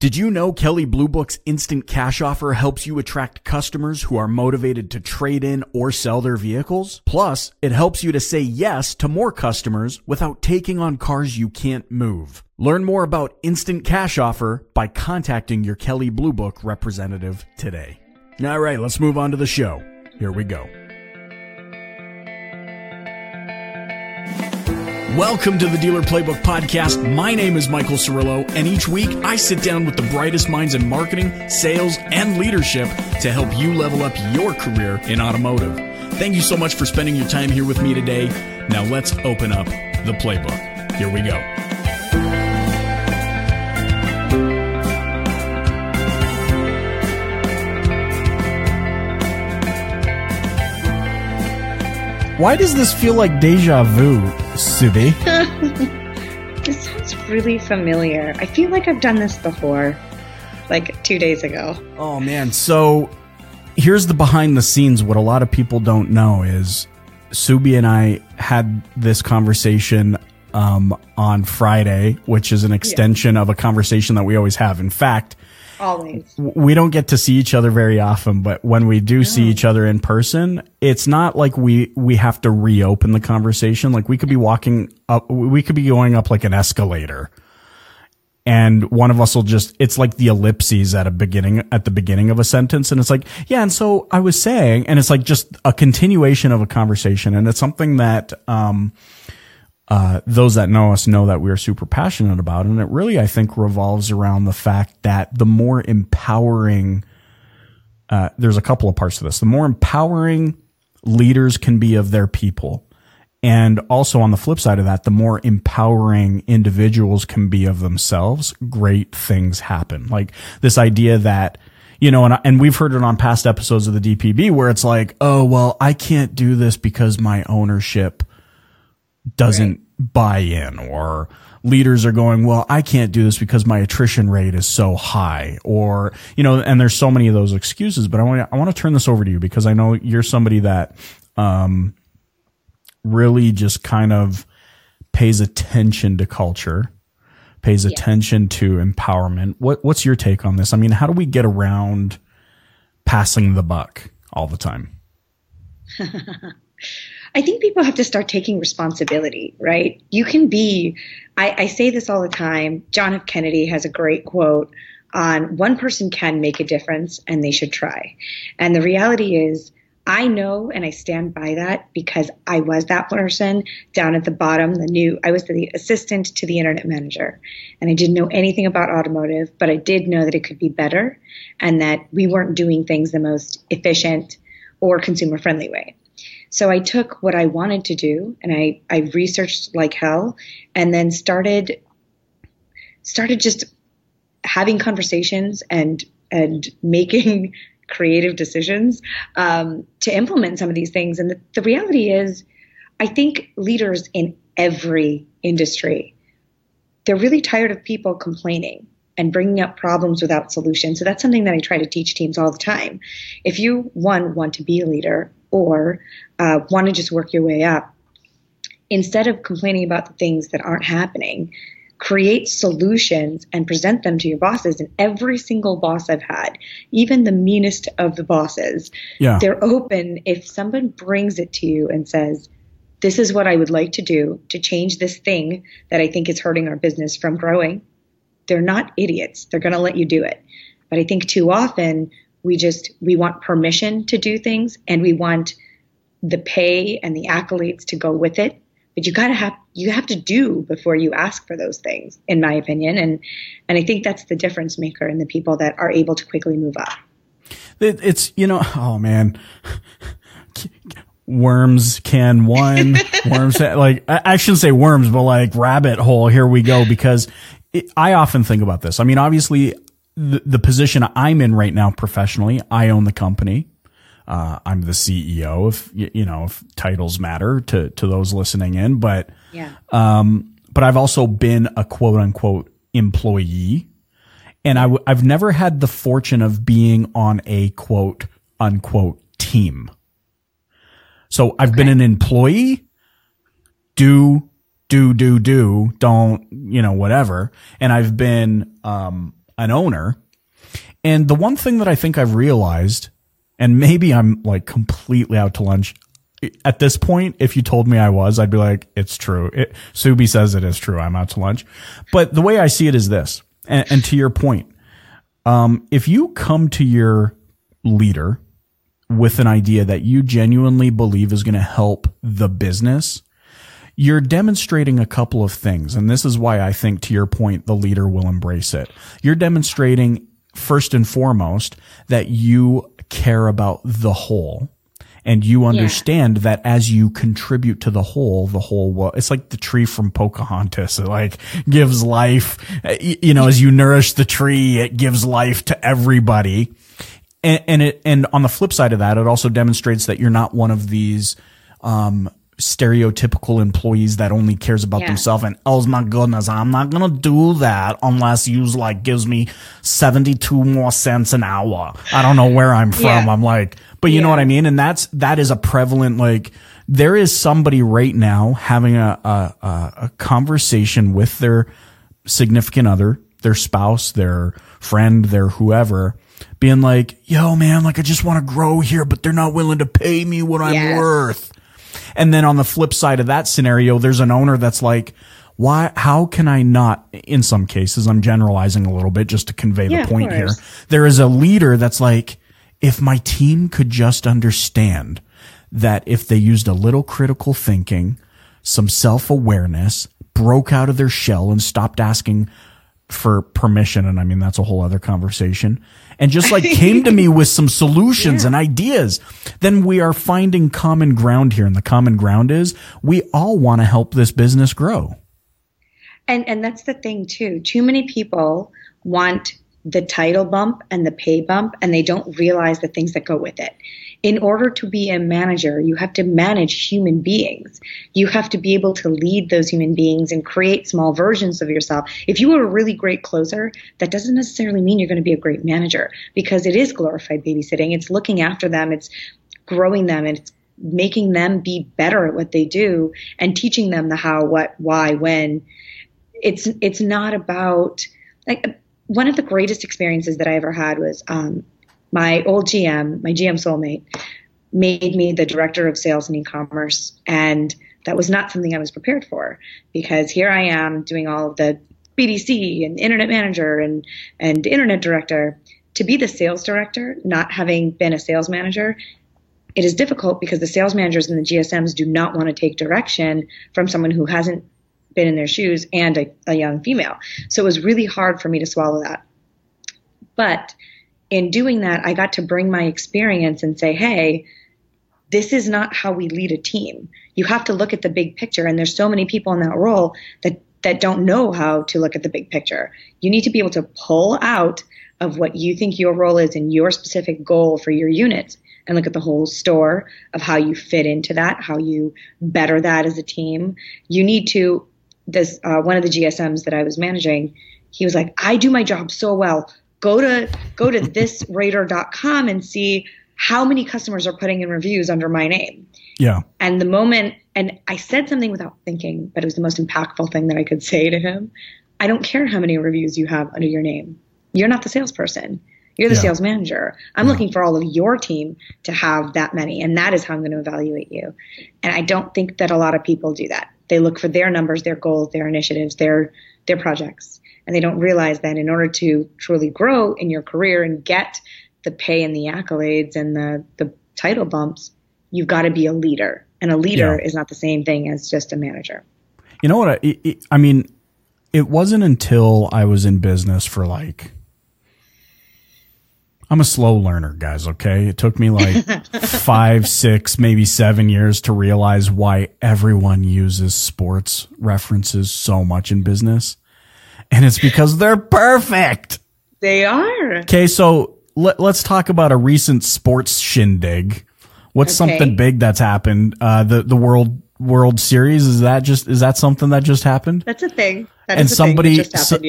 Did you know Kelley Blue Book's instant cash offer helps you attract customers who are motivated to trade in or sell their vehicles? Plus, it helps you to say yes to more customers without taking on cars you can't move. Learn more about instant cash offer by contacting your Kelley Blue Book representative today. All right, let's move on to the show. Here we go. Welcome to the Dealer Playbook Podcast. My name is Michael Cirillo, and each week I sit down with the brightest minds in marketing, sales, and leadership to help you level up your career in automotive. Thank you so much for spending your time here with me today. Now let's open up the playbook. Here we go. Why does this feel like deja vu, Subi? This sounds really familiar. I feel like I've done this before, like 2 days ago. Oh, man. So here's the behind the scenes. What a lot of people don't know is Subi and I had this conversation on Friday, which is an extension of a conversation that we always have. In fact, always. We don't get to see each other very often, but when we do see each other in person, it's not like we have to reopen the conversation. Like we could be walking up, we could be going up like an escalator, and one of us will just, it's like the ellipses at the beginning of a sentence. And it's like, yeah. And so I was saying, and it's like just a continuation of a conversation. And it's something that, those that know us know that we are super passionate about. And it really, I think, revolves around the fact that the more empowering, there's a couple of parts to this, the more empowering leaders can be of their people. And also on the flip side of that, the more empowering individuals can be of themselves, great things happen. Like this idea that, you know, and we've heard it on past episodes of the DPB where it's like, oh, well, I can't do this because my ownership doesn't buy in, or leaders are going, well, I can't do this because my attrition rate is so high, or, you know, and there's so many of those excuses. But I want to turn this over to you because I know you're somebody that, really just kind of pays attention to culture, pays attention to empowerment. What's your take on this? I mean, how do we get around passing the buck all the time? I think people have to start taking responsibility, right? You can be, I say this all the time, John F. Kennedy has a great quote on one person can make a difference and they should try. And the reality is, I know and I stand by that because I was that person down at the bottom. I was the assistant to the internet manager, and I didn't know anything about automotive, but I did know that it could be better and that we weren't doing things the most efficient or consumer-friendly way. So I took what I wanted to do, and I researched like hell, and then started just having conversations and making creative decisions to implement some of these things. And the reality is, I think leaders in every industry, they're really tired of people complaining and bringing up problems without solutions. So that's something that I try to teach teams all the time. If you, want to be a leader or want to just work your way up, instead of complaining about the things that aren't happening, create solutions and present them to your bosses. And every single boss I've had, even the meanest of the bosses, they're open. If someone brings it to you and says, this is what I would like to do to change this thing that I think is hurting our business from growing, they're not idiots. They're going to let you do it. But I think too often we want permission to do things, and we want the pay and the accolades to go with it. But you have to do before you ask for those things, in my opinion. And I think that's the difference maker in the people that are able to quickly move up. It's, you know, oh man, worms can one, worms, like I shouldn't say worms, but like rabbit hole. Here we go. Because I often think about this. I mean, obviously, the position I'm in right now professionally, I own the company. I'm the CEO, if titles matter to those listening in. But, but I've also been a quote unquote employee, and I've never had the fortune of being on a quote unquote team. So I've been an employee, do, don't, you know, whatever. And I've been, an owner. And the one thing that I think I've realized, and maybe I'm like completely out to lunch at this point, if you told me I was, I'd be like, it's true. Subi says it is true. I'm out to lunch. But the way I see it is this. And to your point, if you come to your leader with an idea that you genuinely believe is going to help the business, you're demonstrating a couple of things. And this is why I think, to your point, the leader will embrace it. You're demonstrating, first and foremost, that you care about the whole. And you understand that as you contribute to the whole will, it's like the tree from Pocahontas. It like gives life, you know, as you nourish the tree, it gives life to everybody. And on the flip side of that, it also demonstrates that you're not one of these, stereotypical employees that only cares about themselves and, oh my goodness, I'm not gonna do that unless you like gives me 72 more cents an hour. I don't know where I'm from. I'm like, but you know what I mean? And that is a prevalent, like, there is somebody right now having a conversation with their significant other, their spouse, their friend, their whoever, being like, yo man, like I just want to grow here, but they're not willing to pay me what I'm worth. And then on the flip side of that scenario, there's an owner that's like, why, how can I not, in some cases, I'm generalizing a little bit just to convey the point here. There is a leader that's like, if my team could just understand that if they used a little critical thinking, some self-awareness, broke out of their shell and stopped asking for permission. And I mean, that's a whole other conversation, and just like came to me with some solutions and ideas, then we are finding common ground here. And the common ground is we all want to help this business grow. And that's the thing too. Too many people want the title bump and the pay bump, and they don't realize the things that go with it. In order to be a manager, you have to manage human beings. You have to be able to lead those human beings and create small versions of yourself. If you are a really great closer, that doesn't necessarily mean you're going to be a great manager, because it is glorified babysitting. It's looking after them. It's growing them, and it's making them be better at what they do and teaching them the how, what, why, when. It's not about – like one of the greatest experiences that I ever had was my old GM, my GM soulmate, made me the director of sales and e-commerce. And that was not something I was prepared for, because here I am doing all of the BDC and internet manager and internet director. To be the sales director, not having been a sales manager, it is difficult because the sales managers and the GSMs do not want to take direction from someone who hasn't been in their shoes and a young female. So it was really hard for me to swallow that. But in doing that, I got to bring my experience and say, hey, this is not how we lead a team. You have to look at the big picture. And there's so many people in that role that don't know how to look at the big picture. You need to be able to pull out of what you think your role is and your specific goal for your unit and look at the whole store of how you fit into that, how you better that as a team. You need to, this one of the GSMs that I was managing, he was like, I do my job so well. Go to thisrater.com and see how many customers are putting in reviews under my name. Yeah. And the moment, and I said something without thinking, but it was the most impactful thing that I could say to him. I don't care how many reviews you have under your name. You're not the salesperson. You're the sales manager. I'm looking for all of your team to have that many, and that is how I'm going to evaluate you. And I don't think that a lot of people do that. They look for their numbers, their goals, their initiatives, their projects. And they don't realize that in order to truly grow in your career and get the pay and the accolades and the title bumps, you've got to be a leader. And a leader is not the same thing as just a manager. You know what? I mean, it wasn't until I was in business for like, I'm a slow learner, guys, okay? It took me like 5, 6, maybe 7 years to realize why everyone uses sports references so much in business. And it's because they're perfect. They are. Okay, so let's talk about a recent sports shindig. What's something big that's happened? The World Series, is that something that just happened? That's a thing.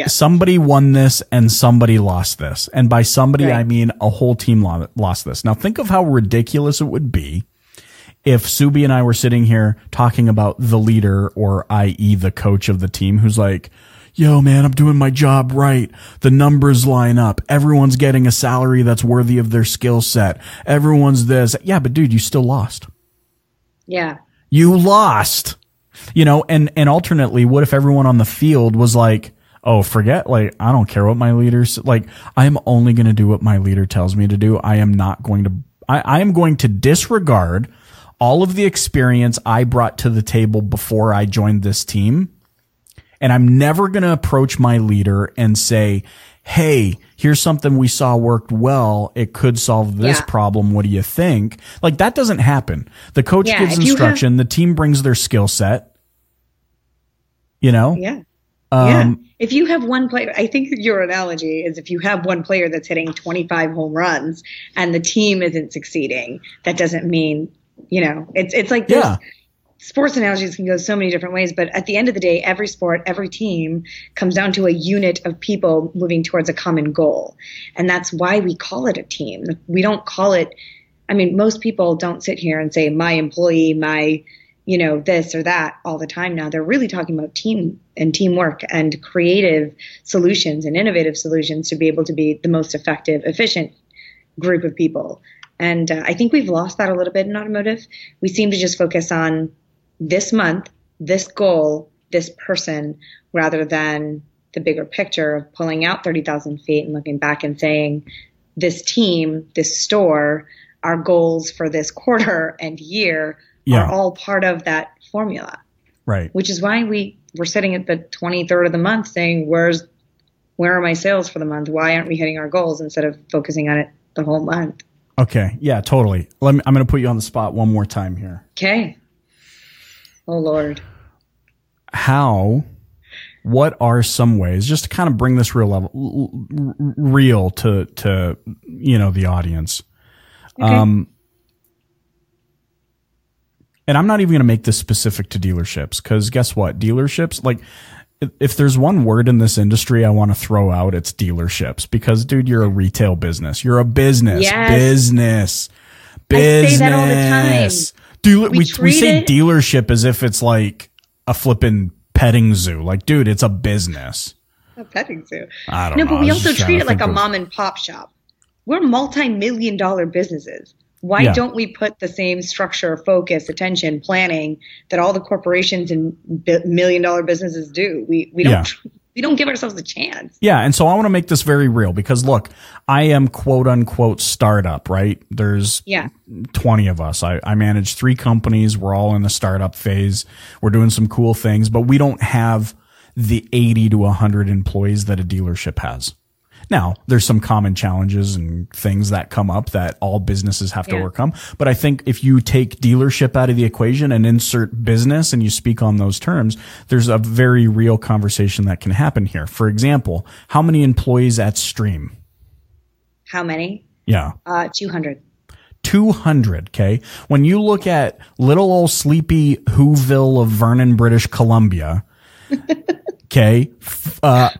Somebody won this and somebody lost this. And by somebody, I mean a whole team lost this. Now think of how ridiculous it would be if Subi and I were sitting here talking about the leader, or i.e. the coach of the team, who's like, yo, man, I'm doing my job right. The numbers line up. Everyone's getting a salary that's worthy of their skill set. Everyone's this. Yeah, but dude, you still lost. Yeah. You lost. You know, and alternately, what if everyone on the field was like, oh, forget, like, I don't care what my leaders, like, I am only going to do what my leader tells me to do. I am not going to, I am going to disregard all of the experience I brought to the table before I joined this team. And I'm never going to approach my leader and say, hey, here's something we saw worked well. It could solve this problem. What do you think? Like, that doesn't happen. The coach gives instruction. The team brings their skill set, you know? Yeah. If you have one player, I think your analogy is if you have one player that's hitting 25 home runs and the team isn't succeeding, that doesn't mean, you know, it's like this. Sports analogies can go so many different ways, but at the end of the day, every sport, every team comes down to a unit of people moving towards a common goal. And that's why we call it a team. We don't call it, I mean, most people don't sit here and say my employee, my, you know, this or that all the time now. They're really talking about team and teamwork and creative solutions and innovative solutions to be able to be the most effective, efficient group of people. And I think we've lost that a little bit in automotive. We seem to just focus on this month, this goal, this person, rather than the bigger picture of pulling out 30,000 feet and looking back and saying, this team, this store, our goals for this quarter and year are all part of that formula. Right. Which is why we're sitting at the 23rd of the month saying, where are my sales for the month? Why aren't we hitting our goals instead of focusing on it the whole month? Okay. Yeah, totally. I'm going to put you on the spot one more time here. Okay. Oh, Lord. What are some ways, just to kind of bring this real to you know, the audience. Okay. And I'm not even going to make this specific to dealerships, because guess what? Dealerships, like, if there's one word in this industry I want to throw out, it's dealerships, because, dude, you're a retail business. You're a business. Yes. Business. I say that all the time. We say dealership as if it's like a flipping petting zoo. Like, dude, it's a business. A petting zoo. I don't know. No, but we also treat it like a mom and pop shop. We're multi-million-dollar businesses. Why don't we put the same structure, focus, attention, planning that all the corporations and million-dollar businesses do? We don't give ourselves a chance. Yeah. And so I want to make this very real, because look, I am quote unquote startup, right? There's 20 of us. I manage 3 companies. We're all in the startup phase. We're doing some cool things, but we don't have the 80 to 100 employees that a dealership has. Now, there's some common challenges and things that come up that all businesses have to overcome. But I think if you take dealership out of the equation and insert business and you speak on those terms, there's a very real conversation that can happen here. For example, how many employees at Stream? How many? Yeah. 200. 200, okay? When you look at little old sleepy Whoville of Vernon, British Columbia, okay,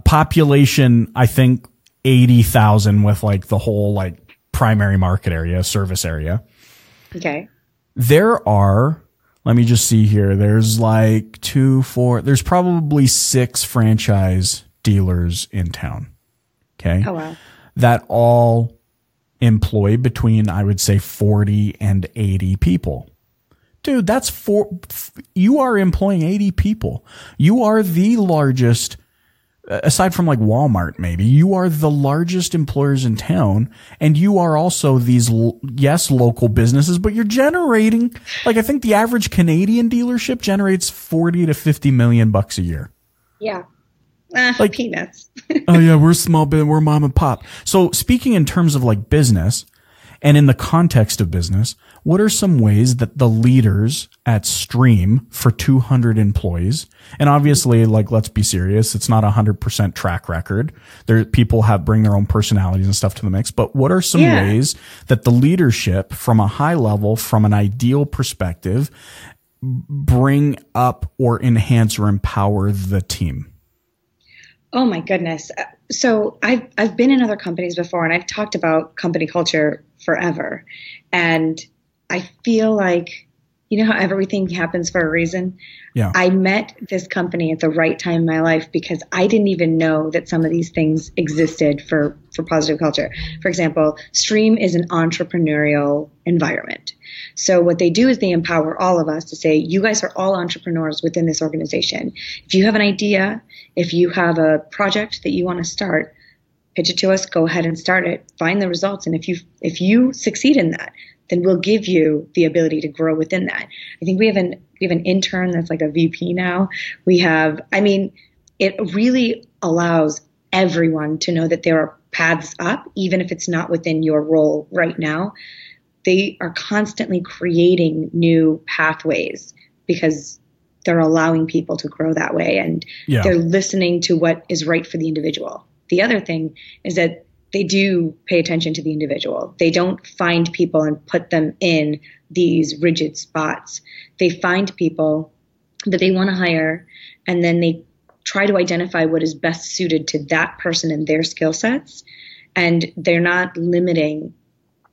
population, I think, 80,000 with like the whole like primary market area, service area. Okay. There are, let me just see here. There's like 2, 4, there's probably 6 franchise dealers in town. Okay. Oh, wow. That all employ between, I would say, 40 and 80 people. Dude, that's you are employing 80 people. You are the largest, aside from like Walmart, maybe, you are the largest employers in town, and you are also these, local businesses, but you're generating, like, I think the average Canadian dealership generates 40 to 50 million bucks a year. Yeah. Like peanuts. Oh yeah. We're small, we're mom and pop. So speaking in terms of like business and in the context of business, what are some ways that the leaders at Stream for 200 employees, and obviously, like, let's be serious, it's not 100% track record. There, people bring their own personalities and stuff to the mix. But what are some ways that the leadership, from a high level, from an ideal perspective, bring up or enhance or empower the team? Oh my goodness! So I've been in other companies before, and I've talked about company culture forever, and I feel like you know how everything happens for a reason? Yeah. I met this company at the right time in my life because I didn't even know that some of these things existed for positive culture. For example, Stream is an entrepreneurial environment. So what they do is they empower all of us to say, you guys are all entrepreneurs within this organization. If you have an idea, if you have a project that you want to start, pitch it to us, go ahead and start it, find the results. And if you succeed in that, then we'll give you the ability to grow within that. I think we have an intern that's like a VP now. It really allows everyone to know that there are paths up, even if it's not within your role right now. They are constantly creating new pathways because they're allowing people to grow that way, and they're listening to what is right for the individual. The other thing is that they do pay attention to the individual. They don't find people and put them in these rigid spots. They find people that they want to hire, and then they try to identify what is best suited to that person and their skill sets. And they're not limiting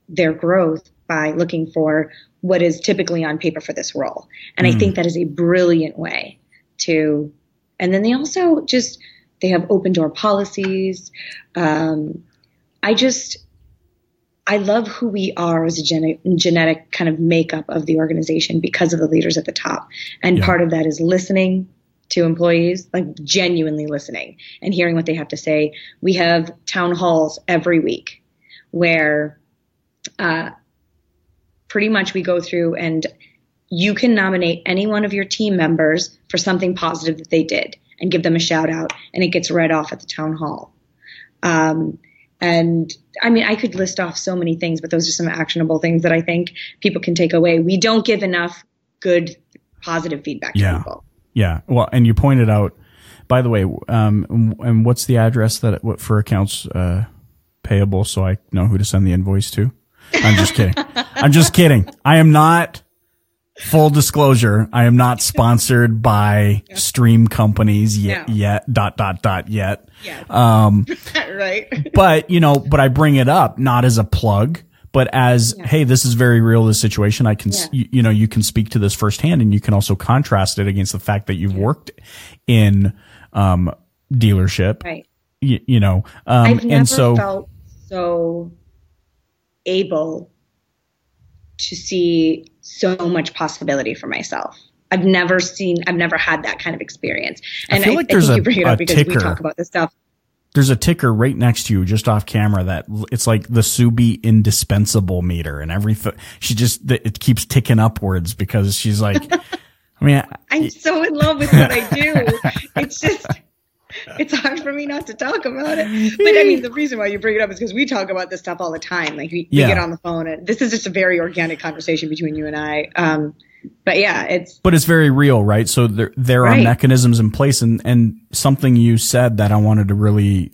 their growth by looking for what is typically on paper for this role. And I think that is a brilliant way to, and then they also just, they have open door policies. I love who we are as a genetic kind of makeup of the organization because of the leaders at the top. And part of that is listening to employees, like genuinely listening and hearing what they have to say. We have town halls every week where pretty much we go through and you can nominate any one of your team members for something positive that they did and give them a shout out, and it gets read off at the town hall. I could list off so many things, but those are some actionable things that I think people can take away. We don't give enough good, positive feedback to people. Yeah. Well, and you pointed out, by the way, and what's the address for accounts payable, so I know who to send the invoice to? I'm just kidding. I am not. Full disclosure, I am not sponsored by Stream Companies yet. Yeah. Right. But I bring it up not as a plug, but as, hey, this is very real, this situation. I can, you can speak to this firsthand, and you can also contrast it against the fact that you've worked in dealership. Right. I've never felt so able to see so much possibility for myself. I've never had that kind of experience. And I feel like there's a ticker. We talk about this stuff. There's a ticker right next to you, just off camera, that it's like the Subi indispensable meter, and everything. It keeps ticking upwards because she's like, I'm so in love with what I do. It's just, it's hard for me not to talk about it. But the reason why you bring it up is because we talk about this stuff all the time. Like we get on the phone, and this is just a very organic conversation between you and I. But it's very real, right? So there are mechanisms in place, and something you said that I wanted to really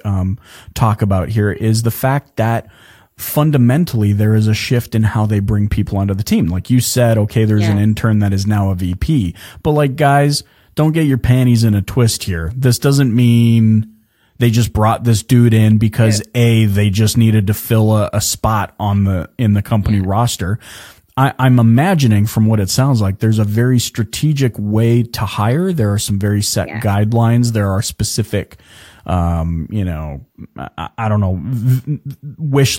talk about here is the fact that fundamentally there is a shift in how they bring people onto the team. Like you said, okay, there's an intern that is now a VP, but like, guys, don't get your panties in a twist here. This doesn't mean they just brought this dude in because they just needed to fill a spot in the company roster. I'm imagining from what it sounds like, there's a very strategic way to hire. There are some very set guidelines. There are specific, wish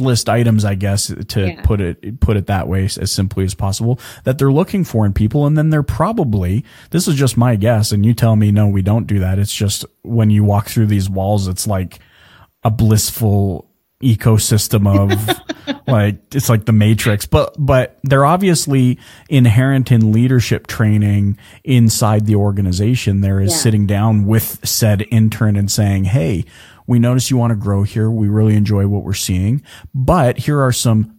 list items, I guess, to put it that way, as simply as possible, that they're looking for in people. And then they're probably, this is just my guess, and you tell me, no, we don't do that. It's just when you walk through these walls, it's like a blissful ecosystem of like, it's like the Matrix, but they're obviously inherent in leadership training inside the organization. There is sitting down with said intern and saying, hey, we notice you want to grow here. We really enjoy what we're seeing, but here are some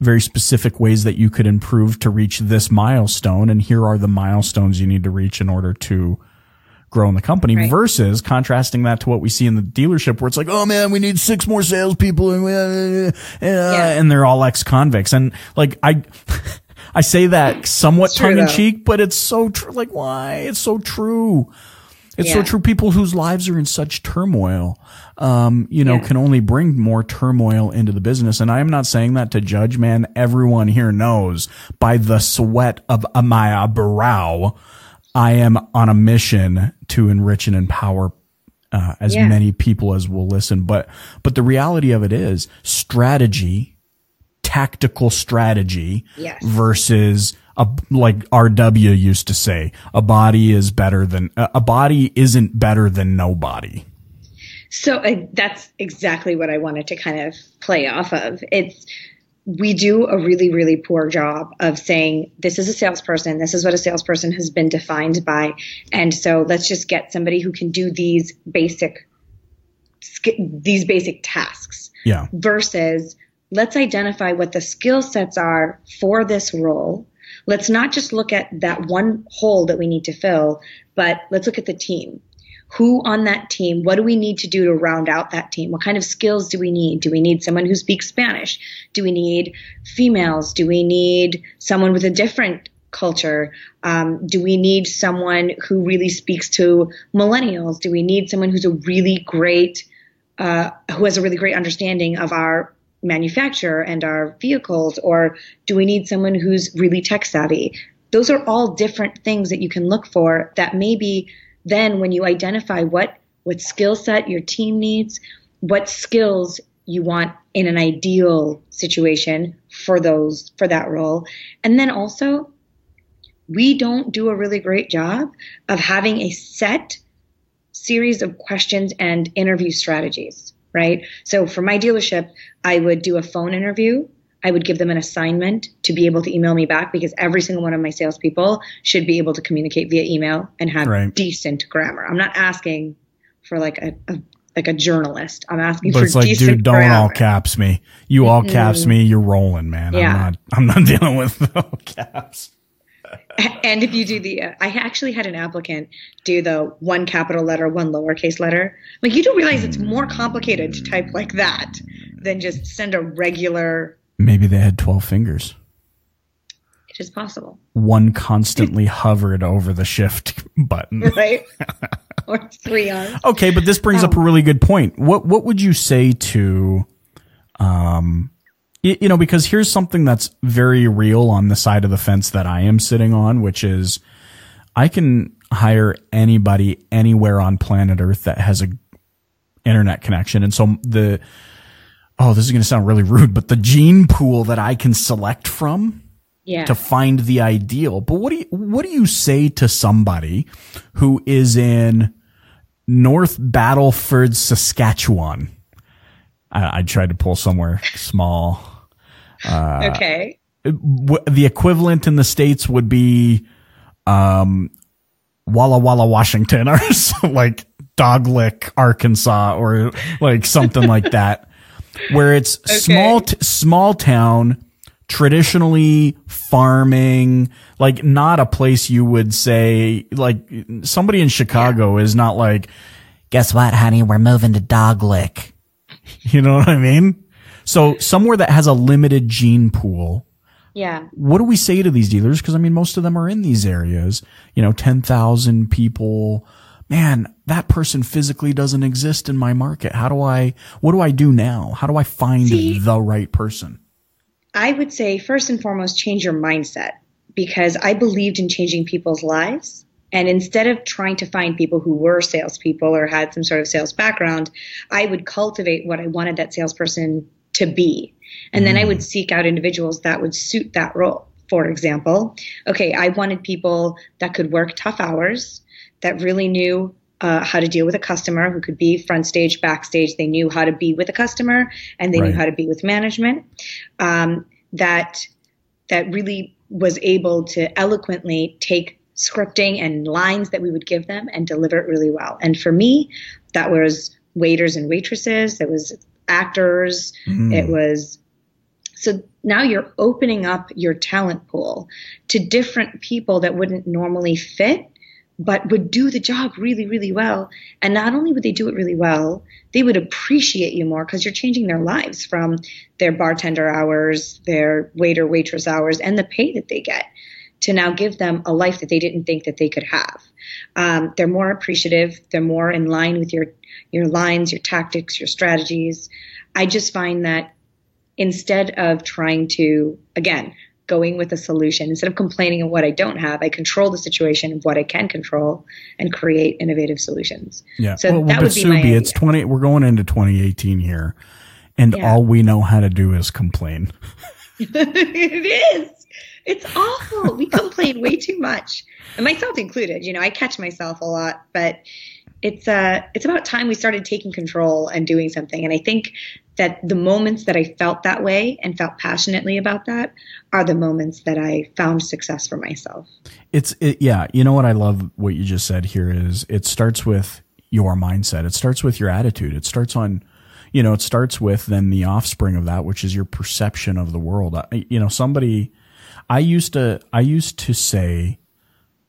very specific ways that you could improve to reach this milestone. And here are the milestones you need to reach in order to grow in the company, versus contrasting that to what we see in the dealership, where it's like, oh man, we need 6 more salespeople, and they're all ex-convicts. And like, I say that somewhat tongue in cheek, but it's so true. Like, why? It's so true. It's so true. People whose lives are in such turmoil, can only bring more turmoil into the business. And I am not saying that to judge, man. Everyone here knows by the sweat of my brow, I am on a mission to enrich and empower as many people as will listen. But the reality of it is strategy, tactical strategy versus like RW used to say, a body isn't better than nobody. So that's exactly what I wanted to kind of play off of. We do a really, really poor job of saying, this is a salesperson. This is what a salesperson has been defined by. And so let's just get somebody who can do these basic tasks versus let's identify what the skill sets are for this role. Let's not just look at that one hole that we need to fill, but let's look at the team. Who on that team? What do we need to do to round out that team? What kind of skills do we need? Do we need someone who speaks Spanish? Do we need females? Do we need someone with a different culture? Do we need someone who really speaks to millennials? Do we need someone who's who has a really great understanding of our manufacturer and our vehicles? Or do we need someone who's really tech savvy? Those are all different things that you can look for that maybe then when you identify what skill set your team needs, what skills you want in an ideal situation for that role. And then also, we don't do a really great job of having a set series of questions and interview strategies, right? So for my dealership, I would do a phone interview. I would give them an assignment to be able to email me back because every single one of my salespeople should be able to communicate via email and have decent grammar. I'm not asking for like a journalist. I'm asking for decent grammar. But it's like, dude, don't all caps me. You all caps me. You're rolling, man. Yeah. I'm not dealing with all caps. And if you do I actually had an applicant do the one capital letter, one lowercase letter. Like, you don't realize it's more complicated to type like that than just send a regular. Maybe they had 12 fingers. It is possible. One constantly hovered over the shift button. Right? Or 3 hours. Okay, but this brings up a really good point. What would you say to, because here's something that's very real on the side of the fence that I am sitting on, which is I can hire anybody anywhere on planet Earth that has an internet connection. And so this is going to sound really rude, but the gene pool that I can select from to find the ideal. But what do you say to somebody who is in North Battleford, Saskatchewan? I tried to pull somewhere small. Okay. The equivalent in the States would be Walla Walla, Washington, or like Dogleg, Arkansas, or like something like that. Where it's small town, traditionally farming, like not a place you would say, like somebody in Chicago is not like, guess what, honey, we're moving to Dogleg. You know what I mean? So somewhere that has a limited gene pool. Yeah. What do we say to these dealers? Because I mean, most of them are in these areas, 10,000 people. Man, that person physically doesn't exist in my market. What do I do now? How do I find the right person? I would say, first and foremost, change your mindset, because I believed in changing people's lives. And instead of trying to find people who were salespeople or had some sort of sales background, I would cultivate what I wanted that salesperson to be. And then I would seek out individuals that would suit that role. For example, I wanted people that could work tough hours, that really knew how to deal with a customer, who could be front stage, backstage. They knew how to be with a customer, and they knew how to be with management, that really was able to eloquently take scripting and lines that we would give them and deliver it really well. And for me, that was waiters and waitresses. It was actors. It was – so now you're opening up your talent pool to different people that wouldn't normally fit, but would do the job really, really well. And not only would they do it really well, they would appreciate you more, because you're changing their lives from their bartender hours, their waiter, waitress hours, and the pay that they get to now give them a life that they didn't think that they could have. They're more appreciative. They're more in line with your lines, your tactics, your strategies. I just find that instead of trying to, again, going with a solution, instead of complaining of what I don't have, I control the situation of what I can control and create innovative solutions. Yeah. So well, that would be my idea. It's we're going into 2018 here, and all we know how to do is complain. It is. It's awful. We complain way too much, and myself included. You know, I catch myself a lot, but it's about time we started taking control and doing something. And I think that the moments that I felt that way and felt passionately about that are the moments that I found success for myself. Yeah. You know what I love what you just said here is it starts with your mindset. It starts with your attitude. It starts on, you know, it starts with then the offspring of that, which is your perception of the world. You know, somebody, I used to say,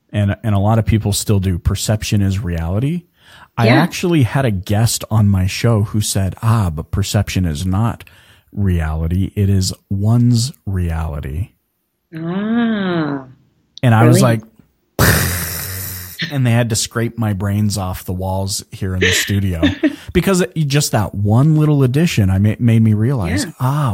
and a lot of people still do, perception is reality. I actually had a guest on my show who said, but perception is not reality. It is one's reality. And I was like, and they had to scrape my brains off the walls here in the studio because just that one little addition made me realize,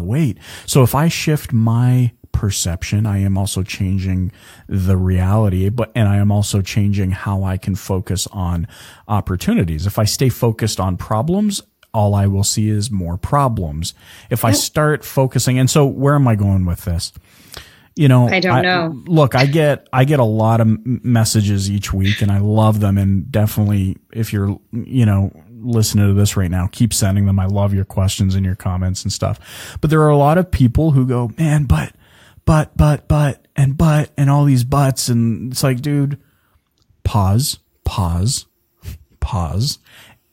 wait. So if I shift my perception, I am also changing the reality, and I am also changing how I can focus on opportunities. If I stay focused on problems, all I will see is more problems. If I start focusing, and so where am I going with this? You know, I don't know. Look, I get a lot of messages each week, and I love them. And definitely, if you're, you know, listening to this right now, keep sending them. I love your questions and your comments and stuff. But there are a lot of people who go, man, but, and all these buts. And it's like, dude, pause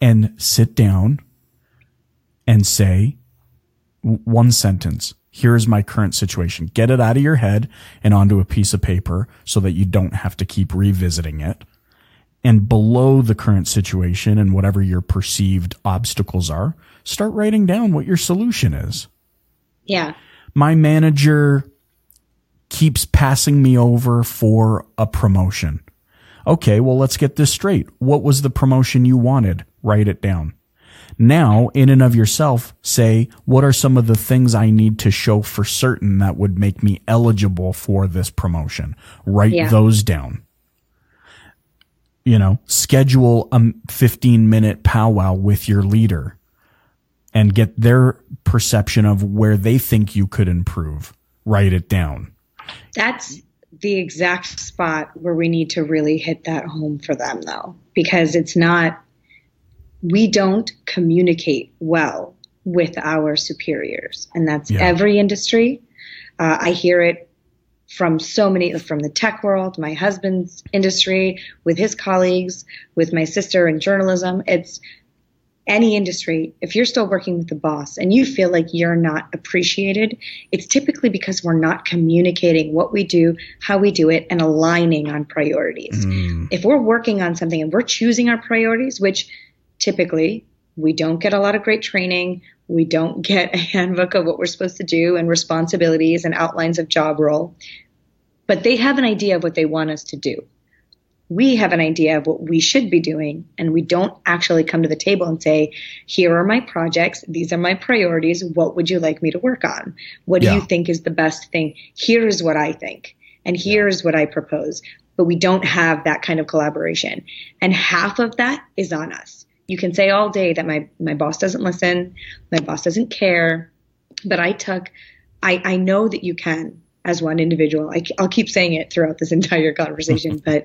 and sit down and say one sentence. Here's my current situation. Get it out of your head and onto a piece of paper so that you don't have to keep revisiting it. And below the current situation and whatever your perceived obstacles are, start writing down what your solution is. Yeah. My manager keeps passing me over for a promotion. Okay, well, let's get this straight. What was the promotion you wanted? Write it down. Now, in and of yourself, say, what are some of the things I need to show for certain that would make me eligible for this promotion? Write those down. You know, schedule a 15-minute powwow with your leader and get their perception of where they think you could improve. Write it down. That's the exact spot where we need to really hit that home for them, though, because we don't communicate well with our superiors, and that's every industry. I hear it from so many, from the tech world, my husband's industry, with his colleagues, with my sister in journalism. It's any industry. If you're still working with the boss and you feel like you're not appreciated, it's typically because we're not communicating what we do, how we do it, and aligning on priorities. If we're working on something and we're choosing our priorities, which typically, we don't get a lot of great training. We don't get a handbook of what we're supposed to do and responsibilities and outlines of job role. But they have an idea of what they want us to do. We have an idea of what we should be doing, and we don't actually come to the table and say, here are my projects. These are my priorities. What would you like me to work on? What do you think is the best thing? Here's what I think, and here's what I propose. But we don't have that kind of collaboration. And half of that is on us. You can say all day that my boss doesn't listen, my boss doesn't care, but I know that you can as one individual. I'll keep saying it throughout this entire conversation, but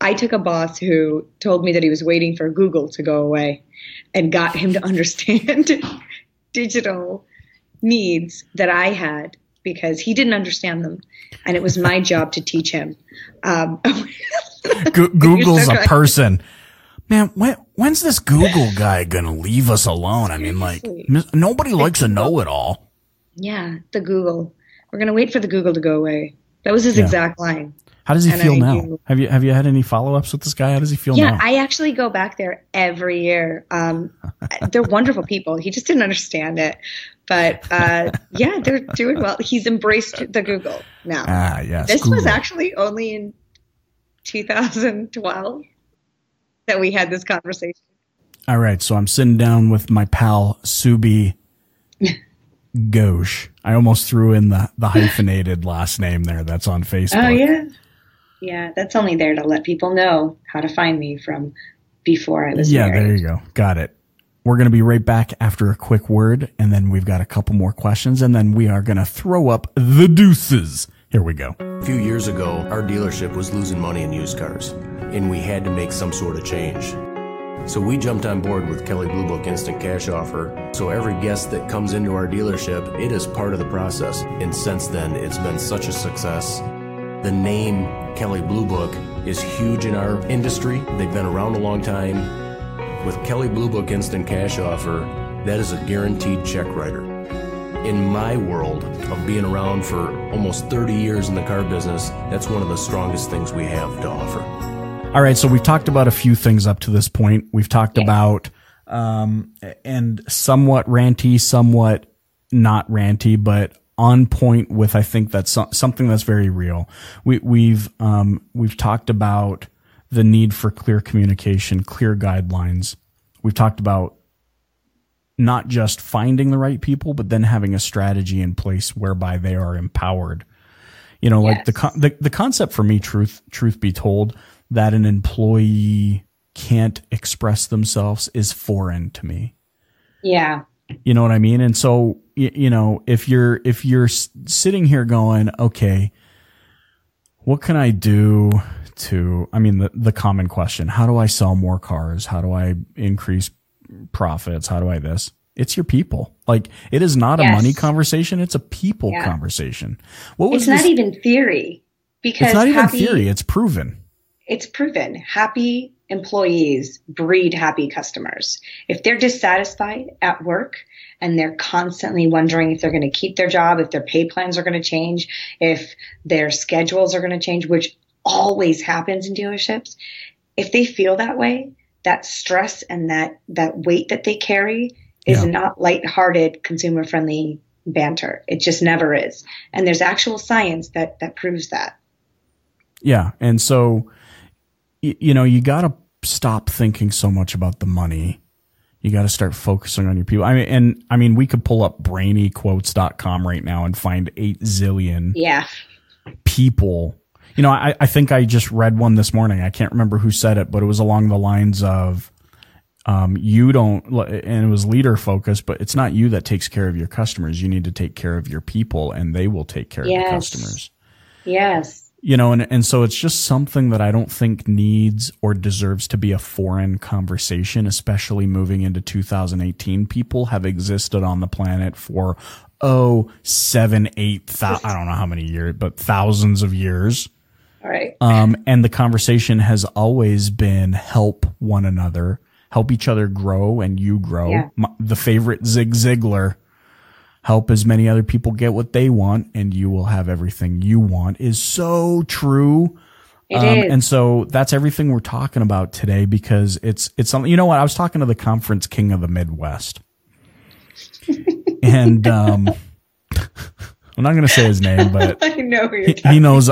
I took a boss who told me that he was waiting for Google to go away and got him to understand digital needs that I had because he didn't understand them, and it was my job to teach him. Google's a person. Man, when's this Google guy going to leave us alone? I mean, like, nobody likes a know-it-all. Yeah, the Google. We're going to wait for the Google to go away. That was his exact line. How does he feel now? Have you had any follow-ups with this guy? How does he feel now? Yeah, I actually go back there every year. They're wonderful people. He just didn't understand it. But yeah, they're doing well. He's embraced the Google now. Ah, yes. This Google was actually only in 2012 that we had this conversation. All right, so I'm sitting down with my pal Subi Ghosh. I almost threw in the hyphenated last name there. That's on Facebook. Oh yeah, yeah. That's only there to let people know how to find me from before I was married. Yeah, there you go. Got it. We're going to be right back after a quick word, and then we've got a couple more questions, and then we are going to throw up the deuces. Here we go. A few years ago, our dealership was losing money in used cars, and we had to make some sort of change. So we jumped on board with Kelley Blue Book Instant Cash Offer. So every guest that comes into our dealership, it is part of the process. And since then, it's been such a success. The name Kelley Blue Book is huge in our industry. They've been around a long time. With Kelley Blue Book Instant Cash Offer, that is a guaranteed check writer. In my world of being around for almost 30 years in the car business, that's one of the strongest things we have to offer. All right, so we've talked about a few things up to this point. We've talked about, and somewhat ranty, somewhat not ranty, but on point with, I think that's something that's very real. We've talked about the need for clear communication, clear guidelines. We've talked about not just finding the right people, but then having a strategy in place whereby they are empowered. You know, like the concept for me, truth be told, that an employee can't express themselves is foreign to me. Yeah. You know what I mean? And so, you know, if you're sitting here going, okay, what can I do to, I mean, the common question, how do I sell more cars? How do I increase profits? How do I this? It's your people. Like, it is not a money conversation. It's a people conversation. It's not even theory. Because it's not even theory. It's proven. It's proven. Happy employees breed happy customers. If they're dissatisfied at work and they're constantly wondering if they're going to keep their job, if their pay plans are going to change, if their schedules are going to change, which always happens in dealerships, if they feel that way, that stress and that weight that they carry is not lighthearted, consumer-friendly banter. It just never is. And there's actual science that proves that. Yeah. And so, you know, you got to stop thinking so much about the money. You got to start focusing on your people. I mean, we could pull up brainyquotes.com right now and find 8 zillion people. You know, I think I just read one this morning. I can't remember who said it, but it was along the lines of, you don't, and it was leader focused, but it's not you that takes care of your customers. You need to take care of your people and they will take care of your customers. Yes. You know, and so it's just something that I don't think needs or deserves to be a foreign conversation, especially moving into 2018. People have existed on the planet for, 7, 8, I don't know how many years, but thousands of years. All right. And the conversation has always been help one another, help each other grow and you grow. Yeah. The favorite Zig Ziglar, help as many other people get what they want and you will have everything you want, is so true. It is. And so that's everything we're talking about today, because it's something, you know what? I was talking to the conference king of the Midwest. And I'm not going to say his name, but I know he knows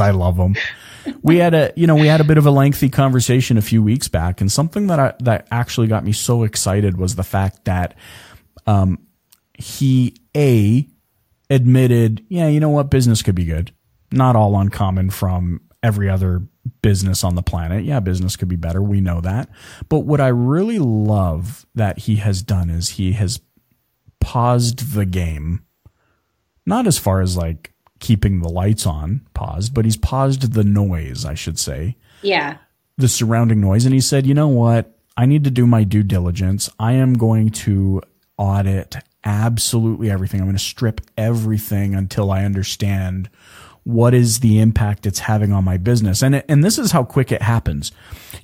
I love him. We had a bit of a lengthy conversation a few weeks back, and something that actually got me so excited was the fact that he admitted, yeah, you know what, business could be good. Not all uncommon from every other business on the planet. Yeah, business could be better. We know that. But what I really love that he has done is he has paused the game, not as far as like keeping the lights on paused, but he's paused the noise, I should say. Yeah. The surrounding noise. And he said, you know what? I need to do my due diligence. I am going to audit absolutely everything. I'm going to strip everything until I understand what is the impact it's having on my business. And this is how quick it happens.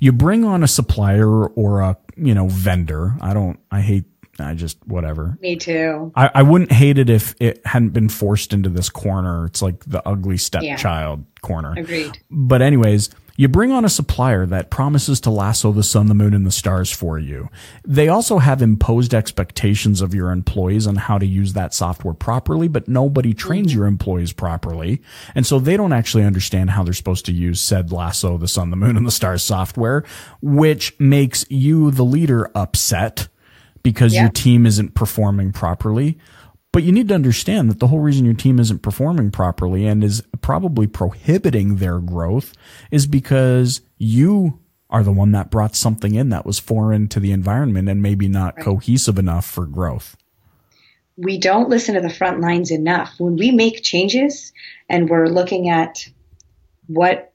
You bring on a supplier or a, you know, vendor. I hate I just, whatever. Me too. I wouldn't hate it if it hadn't been forced into this corner. It's like the ugly stepchild corner. Agreed. But anyways, you bring on a supplier that promises to lasso the sun, the moon, and the stars for you. They also have imposed expectations of your employees on how to use that software properly, but nobody trains your employees properly. And so they don't actually understand how they're supposed to use said lasso, the sun, the moon, and the stars software, which makes you, the leader, upset because your team isn't performing properly. But you need to understand that the whole reason your team isn't performing properly and is probably prohibiting their growth is because you are the one that brought something in that was foreign to the environment and maybe not cohesive enough for growth. We don't listen to the front lines enough. When we make changes and we're looking at what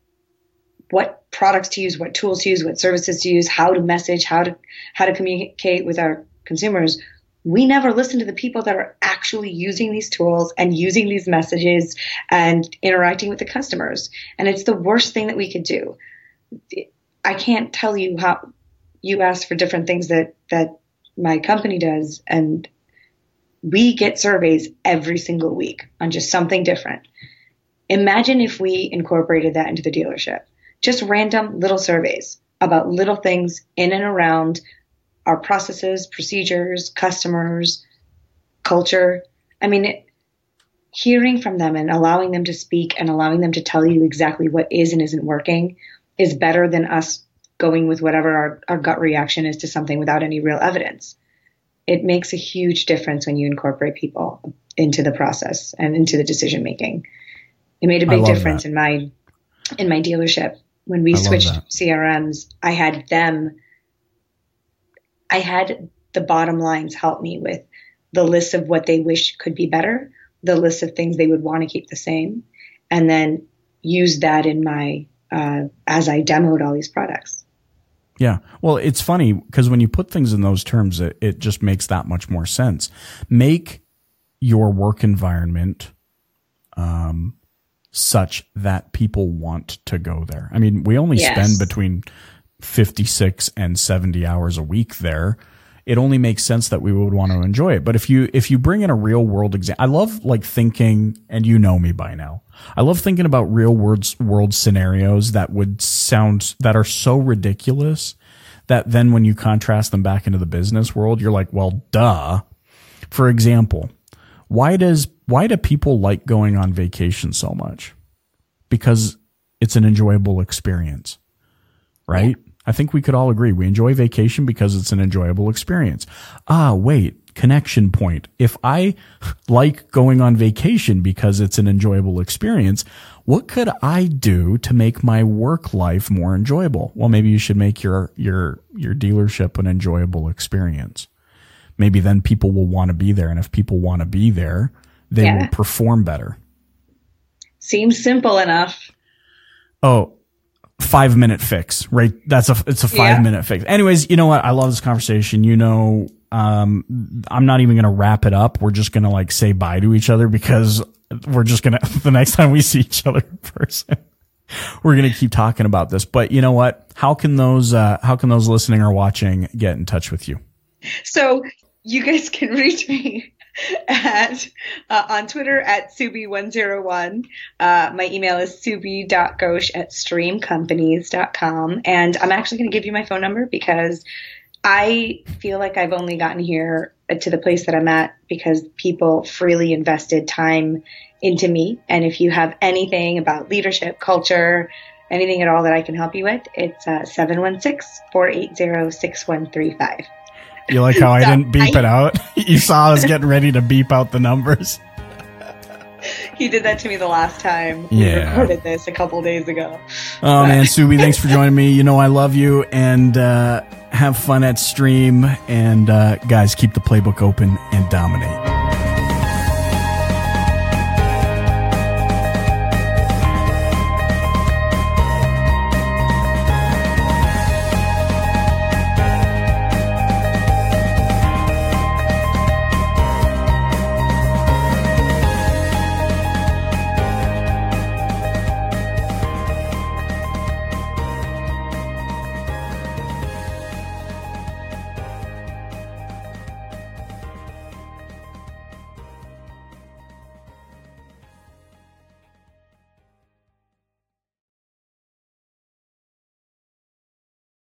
products to use, what tools to use, what services to use, how to message, how to communicate with our consumers, we never listen to the people that are actually using these tools and using these messages and interacting with the customers. And it's the worst thing that we could do. I can't tell you how you ask for different things that my company does. And we get surveys every single week on just something different. Imagine if we incorporated that into the dealership, just random little surveys about little things in and around our processes, procedures, customers, culture. I mean, hearing from them and allowing them to speak and allowing them to tell you exactly what is and isn't working is better than us going with whatever our gut reaction is to something without any real evidence. It makes a huge difference when you incorporate people into the process and into the decision making. It made a big difference that. in my dealership. When we switched CRMs, I had the bottom lines help me with the list of what they wish could be better, the list of things they would want to keep the same, and then use that in my, as I demoed all these products. Yeah. Well, it's funny because when you put things in those terms, it just makes that much more sense. Make your work environment, such that people want to go there. I mean, we only spend between 56 and 70 hours a week there. It only makes sense that we would want to enjoy it. But if you bring in a real world example, I love like thinking, and you know me by now, I love thinking about real world scenarios that would sound, that are so ridiculous that then when you contrast them back into the business world, you're like, well, duh. For example, why do people like going on vacation so much? Because it's an enjoyable experience, right? Yeah. I think we could all agree. We enjoy vacation because it's an enjoyable experience. Ah, wait, connection point. If I like going on vacation because it's an enjoyable experience, what could I do to make my work life more enjoyable? Well, maybe you should make your dealership an enjoyable experience. Maybe then people will want to be there. And if people want to be there, they will perform better. Seems simple enough. Oh, 5-minute fix, right? It's a 5-minute fix. Anyways, you know what? I love this conversation. You know, I'm not even going to wrap it up. We're just going to like say bye to each other because we're just going to, the next time we see each other in person, we're going to keep talking about this. But you know what? How can those listening or watching get in touch with you? So you guys can reach me at on Twitter at Subi101. My email is subi.ghosh@streamcompanies.com. And I'm actually going to give you my phone number because I feel like I've only gotten here to the place that I'm at because people freely invested time into me. And if you have anything about leadership, culture, anything at all that I can help you with, it's 716-480-6135. You like how I didn't beep it out? You saw I was getting ready to beep out the numbers. He did that to me the last time we recorded this a couple days ago. Oh, man, Subi, thanks for joining me. You know I love you, and have fun at Stream. And guys, keep the playbook open and dominate.